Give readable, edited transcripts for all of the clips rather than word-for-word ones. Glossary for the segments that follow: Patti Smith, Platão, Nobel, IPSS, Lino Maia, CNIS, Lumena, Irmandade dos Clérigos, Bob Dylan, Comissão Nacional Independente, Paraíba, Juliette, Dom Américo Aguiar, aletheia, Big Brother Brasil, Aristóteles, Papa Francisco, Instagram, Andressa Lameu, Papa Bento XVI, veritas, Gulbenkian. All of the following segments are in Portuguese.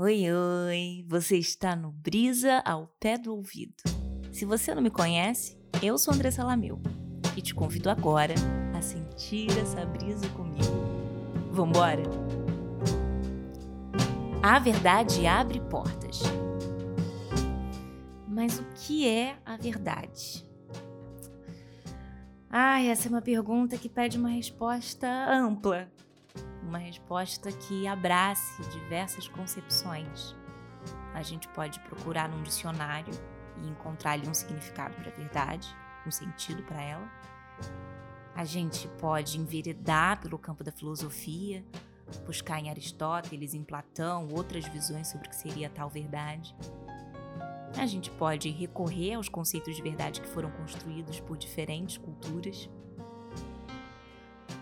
Oi, oi! Você está no Brisa ao Pé do Ouvido. Se você não me conhece, eu sou Andressa Lameu e te convido agora a sentir essa brisa comigo. Vambora? A verdade abre portas. Mas o que é a verdade? Essa é uma pergunta que pede uma resposta ampla. Uma resposta que abrace diversas concepções. A gente pode procurar num dicionário e encontrar ali um significado para a verdade, um sentido para ela. A gente pode enveredar pelo campo da filosofia, buscar em Aristóteles, em Platão, outras visões sobre o que seria tal verdade. A gente pode recorrer aos conceitos de verdade que foram construídos por diferentes culturas.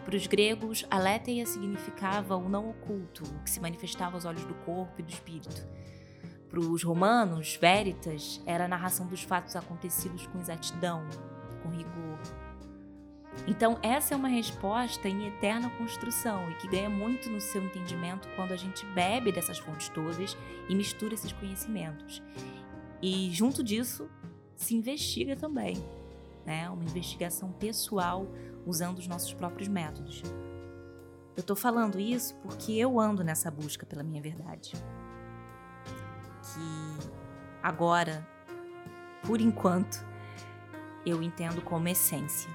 Para os gregos, aletheia significava o não oculto, o que se manifestava aos olhos do corpo e do espírito. Para os romanos, veritas era a narração dos fatos acontecidos com exatidão, com rigor. Então, essa é uma resposta em eterna construção e que ganha muito no seu entendimento quando a gente bebe dessas fontes todas e mistura esses conhecimentos. E, junto disso, se investiga também. Uma investigação pessoal usando os nossos próprios métodos. Eu estou falando isso porque eu ando nessa busca pela minha verdade. Que agora, por enquanto, eu entendo como essência.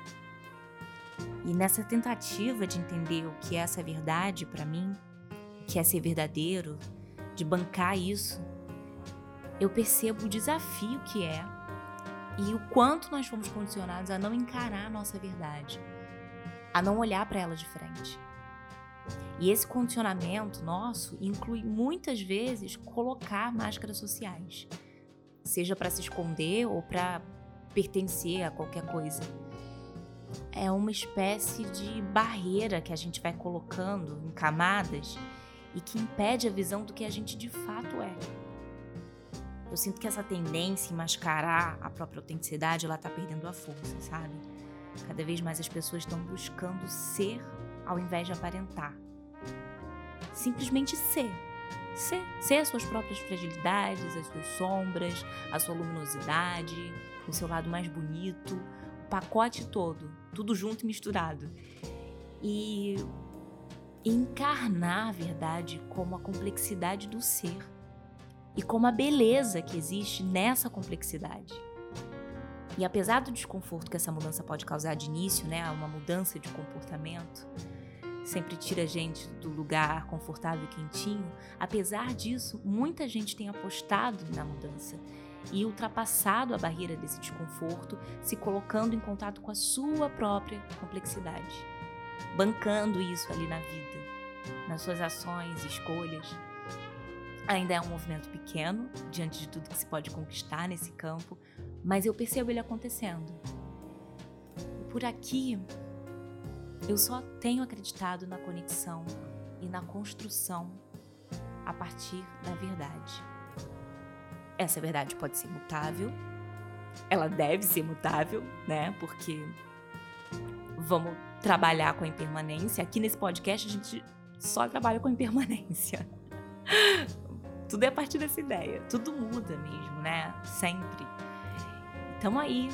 E nessa tentativa de entender o que é essa verdade para mim, o que é ser verdadeiro, de bancar isso, eu percebo o desafio que é e o quanto nós fomos condicionados a não encarar a nossa verdade, a não olhar para ela de frente. E esse condicionamento nosso inclui muitas vezes colocar máscaras sociais, seja para se esconder ou para pertencer a qualquer coisa. É uma espécie de barreira que a gente vai colocando em camadas e que impede a visão do que a gente de fato é. Eu sinto que essa tendência em mascarar a própria autenticidade, ela tá perdendo a força, sabe? Cada vez mais as pessoas estão buscando ser ao invés de aparentar. Simplesmente ser. Ser as suas próprias fragilidades, as suas sombras, a sua luminosidade, o seu lado mais bonito, o pacote todo, tudo junto e misturado. E encarnar a verdade como a complexidade do ser. E como a beleza que existe nessa complexidade. E apesar do desconforto que essa mudança pode causar de início, uma mudança de comportamento, sempre tira a gente do lugar confortável e quentinho, apesar disso, muita gente tem apostado na mudança e ultrapassado a barreira desse desconforto, se colocando em contato com a sua própria complexidade, bancando isso ali na vida, nas suas ações e escolhas. Ainda é um movimento pequeno, diante de tudo que se pode conquistar nesse campo, mas eu percebo ele acontecendo. Por aqui, eu só tenho acreditado na conexão e na construção a partir da verdade. Essa verdade pode ser mutável, ela deve ser mutável, porque vamos trabalhar com a impermanência. Aqui nesse podcast a gente só trabalha com a impermanência. Tudo é a partir dessa ideia. Tudo muda mesmo, Sempre. Então aí,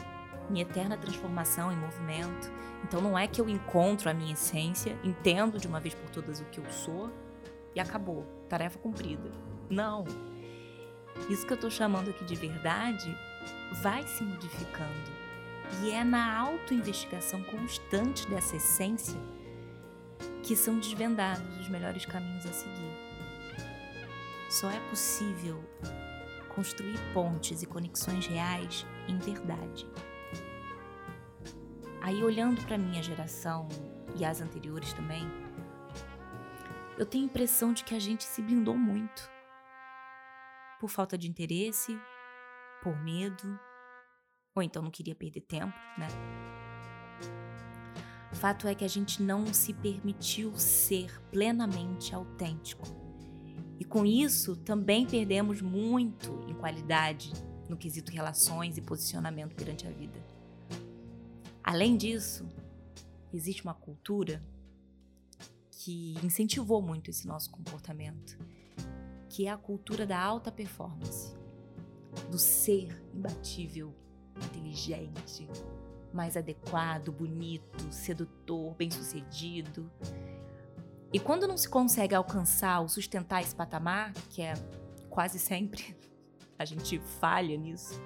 minha eterna transformação em movimento. Então não é que eu encontro a minha essência, entendo de uma vez por todas o que eu sou e acabou. Tarefa cumprida. Não. Isso que eu tô chamando aqui de verdade vai se modificando. E é na autoinvestigação constante dessa essência que são desvendados os melhores caminhos a seguir. Só é possível construir pontes e conexões reais em verdade. Aí, olhando para minha geração e as anteriores também, eu tenho a impressão de que a gente se blindou muito. Por falta de interesse, por medo, ou então não queria perder tempo, Fato é que a gente não se permitiu ser plenamente autêntico. E com isso, também perdemos muito em qualidade no quesito relações e posicionamento perante a vida. Além disso, existe uma cultura que incentivou muito esse nosso comportamento, que é a cultura da alta performance, do ser imbatível, inteligente, mais adequado, bonito, sedutor, bem-sucedido. E quando não se consegue alcançar ou sustentar esse patamar, que é quase sempre, a gente falha nisso,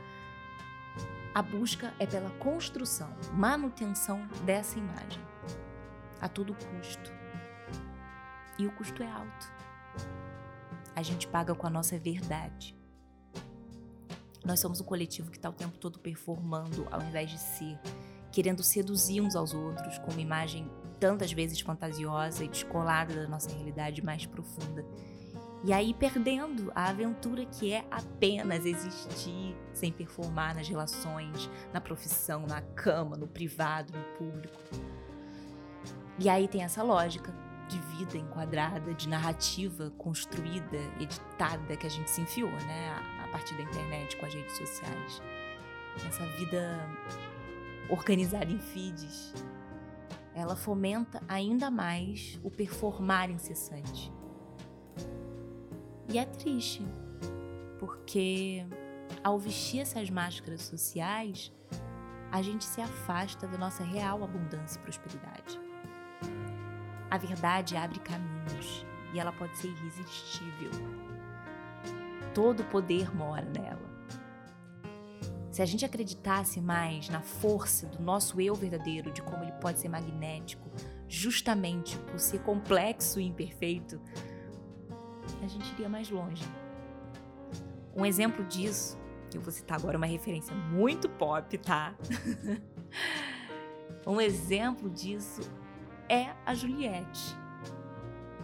a busca é pela construção, manutenção dessa imagem, a todo custo. E o custo é alto. A gente paga com a nossa verdade. Nós somos um coletivo que está o tempo todo performando, ao invés de ser, querendo seduzir uns aos outros com uma imagem tantas vezes fantasiosa e descolada da nossa realidade mais profunda. E aí perdendo a aventura que é apenas existir, sem performar nas relações, na profissão, na cama, no privado, no público. E aí tem essa lógica de vida enquadrada, de narrativa construída, editada, que a gente se enfiou, né? A partir da internet, com as redes sociais. Essa vida organizada em feeds, ela fomenta ainda mais o performar incessante. E é triste, porque ao vestir essas máscaras sociais, a gente se afasta da nossa real abundância e prosperidade. A verdade abre caminhos e ela pode ser irresistível. Todo o poder mora nela. Se a gente acreditasse mais na força do nosso eu verdadeiro, de como ele pode ser magnético, justamente por ser complexo e imperfeito, a gente iria mais longe. Um exemplo disso, eu vou citar agora uma referência muito pop, tá? Um exemplo disso é a Juliette,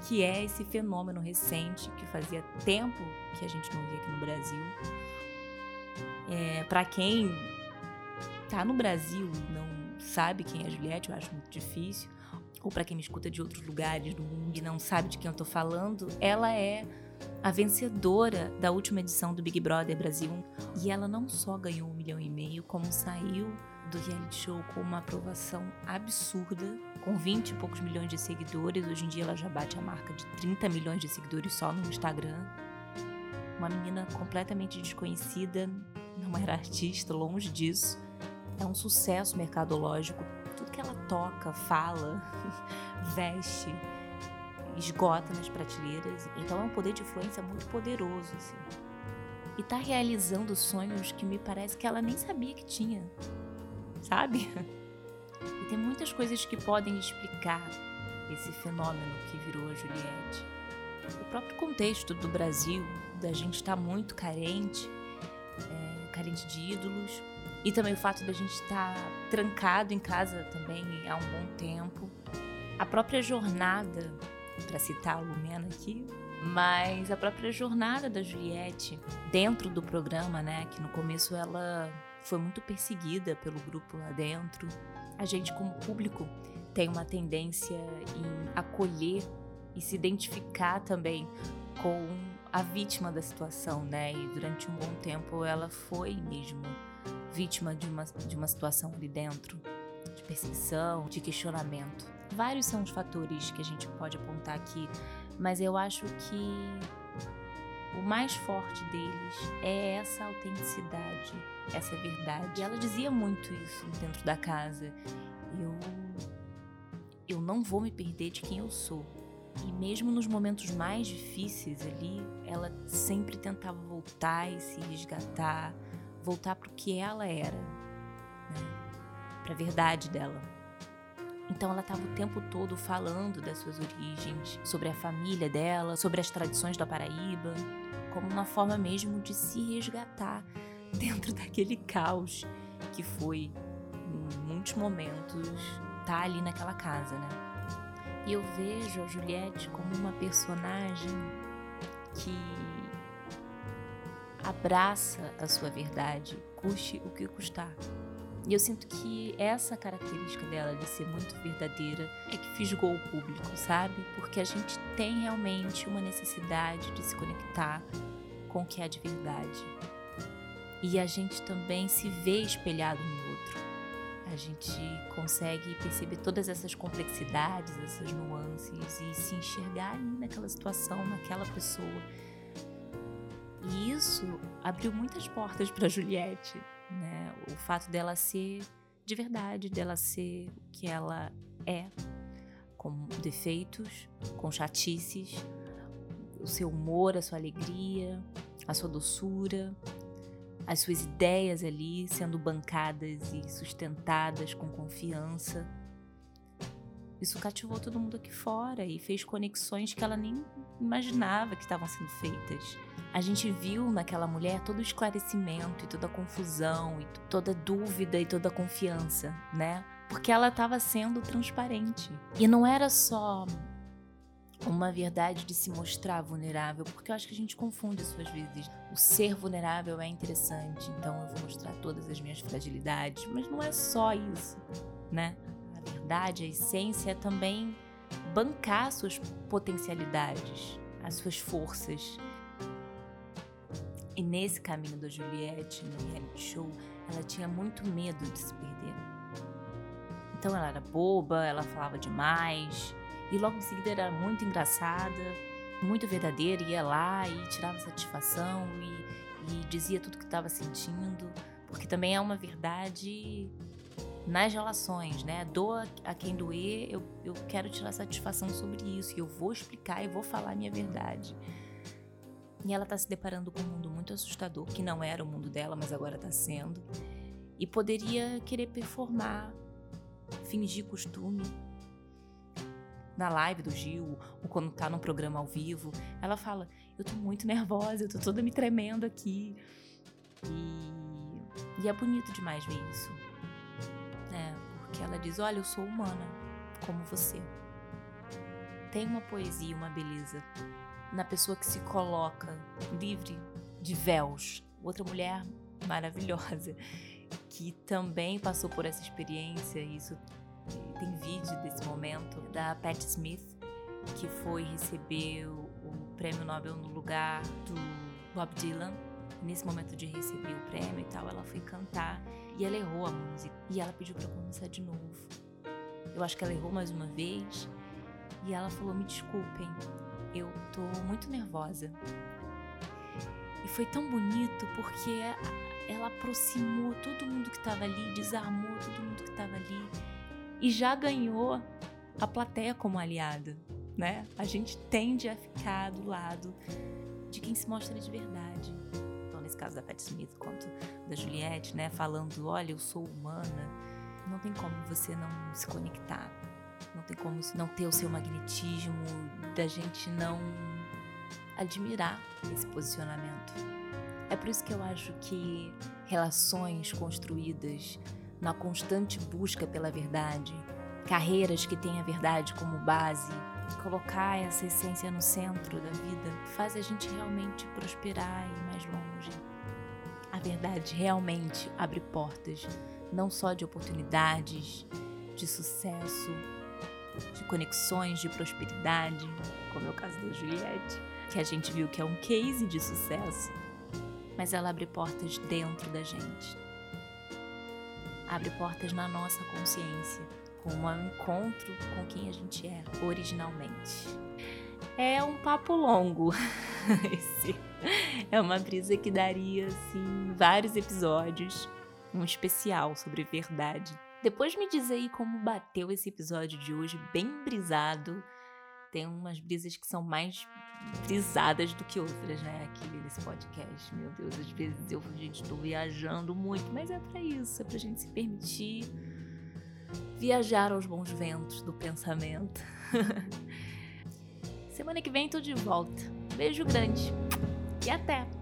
que é esse fenômeno recente que fazia tempo que a gente não via aqui no Brasil. Pra quem tá no Brasil e não sabe quem é a Juliette, eu acho muito difícil, ou para quem me escuta de outros lugares do mundo e não sabe de quem eu tô falando, ela é a vencedora da última edição do Big Brother Brasil. E ela não só ganhou 1,5 milhão, como saiu do reality show com uma aprovação absurda, com 20 e poucos milhões de seguidores. Hoje em dia ela já bate a marca de 30 milhões de seguidores só no Instagram. Uma menina completamente desconhecida, não era artista, longe disso. É um sucesso mercadológico. Tudo que ela toca, fala, veste, esgota nas prateleiras. Então é um poder de influência muito poderoso, assim. E tá realizando sonhos que me parece que ela nem sabia que tinha, sabe? E tem muitas coisas que podem explicar esse fenômeno que virou a Juliette. O próprio contexto do Brasil, da gente estar muito carente, carente de ídolos. E também o fato da gente estar trancado em casa também há um bom tempo. A própria jornada, para citar a Lumena aqui, mas a própria jornada da Juliette dentro do programa, né? Que no começo ela foi muito perseguida pelo grupo lá dentro. A gente, como público, tem uma tendência em acolher e se identificar também com a vítima da situação, né? E durante um bom tempo ela foi mesmo vítima de uma situação ali dentro, de perseguição, de questionamento. Vários são os fatores que a gente pode apontar aqui, mas eu acho que o mais forte deles é essa autenticidade, essa verdade. E ela dizia muito isso dentro da casa. Eu não vou me perder de quem eu sou. E mesmo nos momentos mais difíceis ali, ela sempre tentava voltar e se resgatar, voltar para o que ela era, né? Para a verdade dela. Então ela estava o tempo todo falando das suas origens, sobre a família dela, sobre as tradições da Paraíba, como uma forma mesmo de se resgatar dentro daquele caos que foi, em muitos momentos, tá ali naquela casa, né? E eu vejo a Juliette como uma personagem que abraça a sua verdade, custe o que custar. E eu sinto que essa característica dela de ser muito verdadeira é que fisgou o público, sabe? Porque a gente tem realmente uma necessidade de se conectar com o que é de verdade. E a gente também se vê espelhado no outro. A gente consegue perceber todas essas complexidades, essas nuances e se enxergar ali naquela situação, naquela pessoa. isso abriu muitas portas para Juliette, né? O fato dela ser de verdade, dela ser o que ela é, com defeitos, com chatices, o seu humor, a sua alegria, a sua doçura, as suas ideias ali sendo bancadas e sustentadas com confiança. Isso cativou todo mundo aqui fora e fez conexões que ela nem imaginava que estavam sendo feitas. A gente viu naquela mulher todo o esclarecimento e toda a confusão e toda a dúvida e toda a confiança, né? Porque ela estava sendo transparente. E não era só uma verdade de se mostrar vulnerável, porque eu acho que a gente confunde isso às vezes. O ser vulnerável é interessante, então eu vou mostrar todas as minhas fragilidades, mas não é só isso, né? A verdade, a essência é também bancar suas potencialidades, as suas forças. E nesse caminho da Juliette, no reality show, ela tinha muito medo de se perder. Então ela era boba, ela falava demais, e logo em seguida era muito engraçada, muito verdadeira, ia lá e tirava satisfação e dizia tudo o que estava sentindo, porque também é uma verdade nas relações, né? Doa a quem doer, eu quero tirar satisfação sobre isso, e eu vou explicar e vou falar a minha verdade. E ela está se deparando com um mundo muito assustador, que não era o mundo dela, mas agora está sendo, e poderia querer performar, fingir costume. Na live do Gil, ou quando tá num programa ao vivo, ela fala, eu tô muito nervosa, eu tô toda me tremendo aqui. E é bonito demais ver isso, né? Porque ela diz, olha, eu sou humana, como você. Tem uma poesia, uma beleza na pessoa que se coloca livre de véus. Outra mulher maravilhosa, que também passou por essa experiência, e isso tem vídeo desse momento, da Patti Smith, que foi receber o prêmio Nobel no lugar do Bob Dylan. Nesse momento de receber o prêmio e tal, ela foi cantar e ela errou a música. E ela pediu pra começar de novo. Eu acho que ela errou mais uma vez e ela falou, me desculpem, eu tô muito nervosa. E foi tão bonito porque ela aproximou todo mundo que tava ali, desarmou todo mundo que tava ali. E já ganhou a plateia como aliada, né? A gente tende a ficar do lado de quem se mostra de verdade. Então, nesse caso da Patti Smith, quanto da Juliette, né? Falando, olha, eu sou humana. Não tem como você não se conectar. Não tem como não ter o seu magnetismo, da gente não admirar esse posicionamento. É por isso que eu acho que relações construídas na constante busca pela verdade, carreiras que têm a verdade como base, colocar essa essência no centro da vida faz a gente realmente prosperar e ir mais longe. A verdade realmente abre portas, não só de oportunidades, de sucesso, de conexões, de prosperidade, como é o caso da Juliette, que a gente viu que é um case de sucesso, mas ela abre portas dentro da gente. Abre portas na nossa consciência, com um encontro com quem a gente é originalmente. É um papo longo. Esse é uma brisa que daria, assim, vários episódios, um especial sobre verdade. Depois me diz aí como bateu esse episódio de hoje, bem brisado. Tem umas brisas que são mais brisadas do que outras, né, aqui nesse podcast. Meu Deus, às vezes eu, gente, tô viajando muito, mas é pra isso, é pra gente se permitir viajar aos bons ventos do pensamento. Semana que vem tô de volta. Beijo grande e até!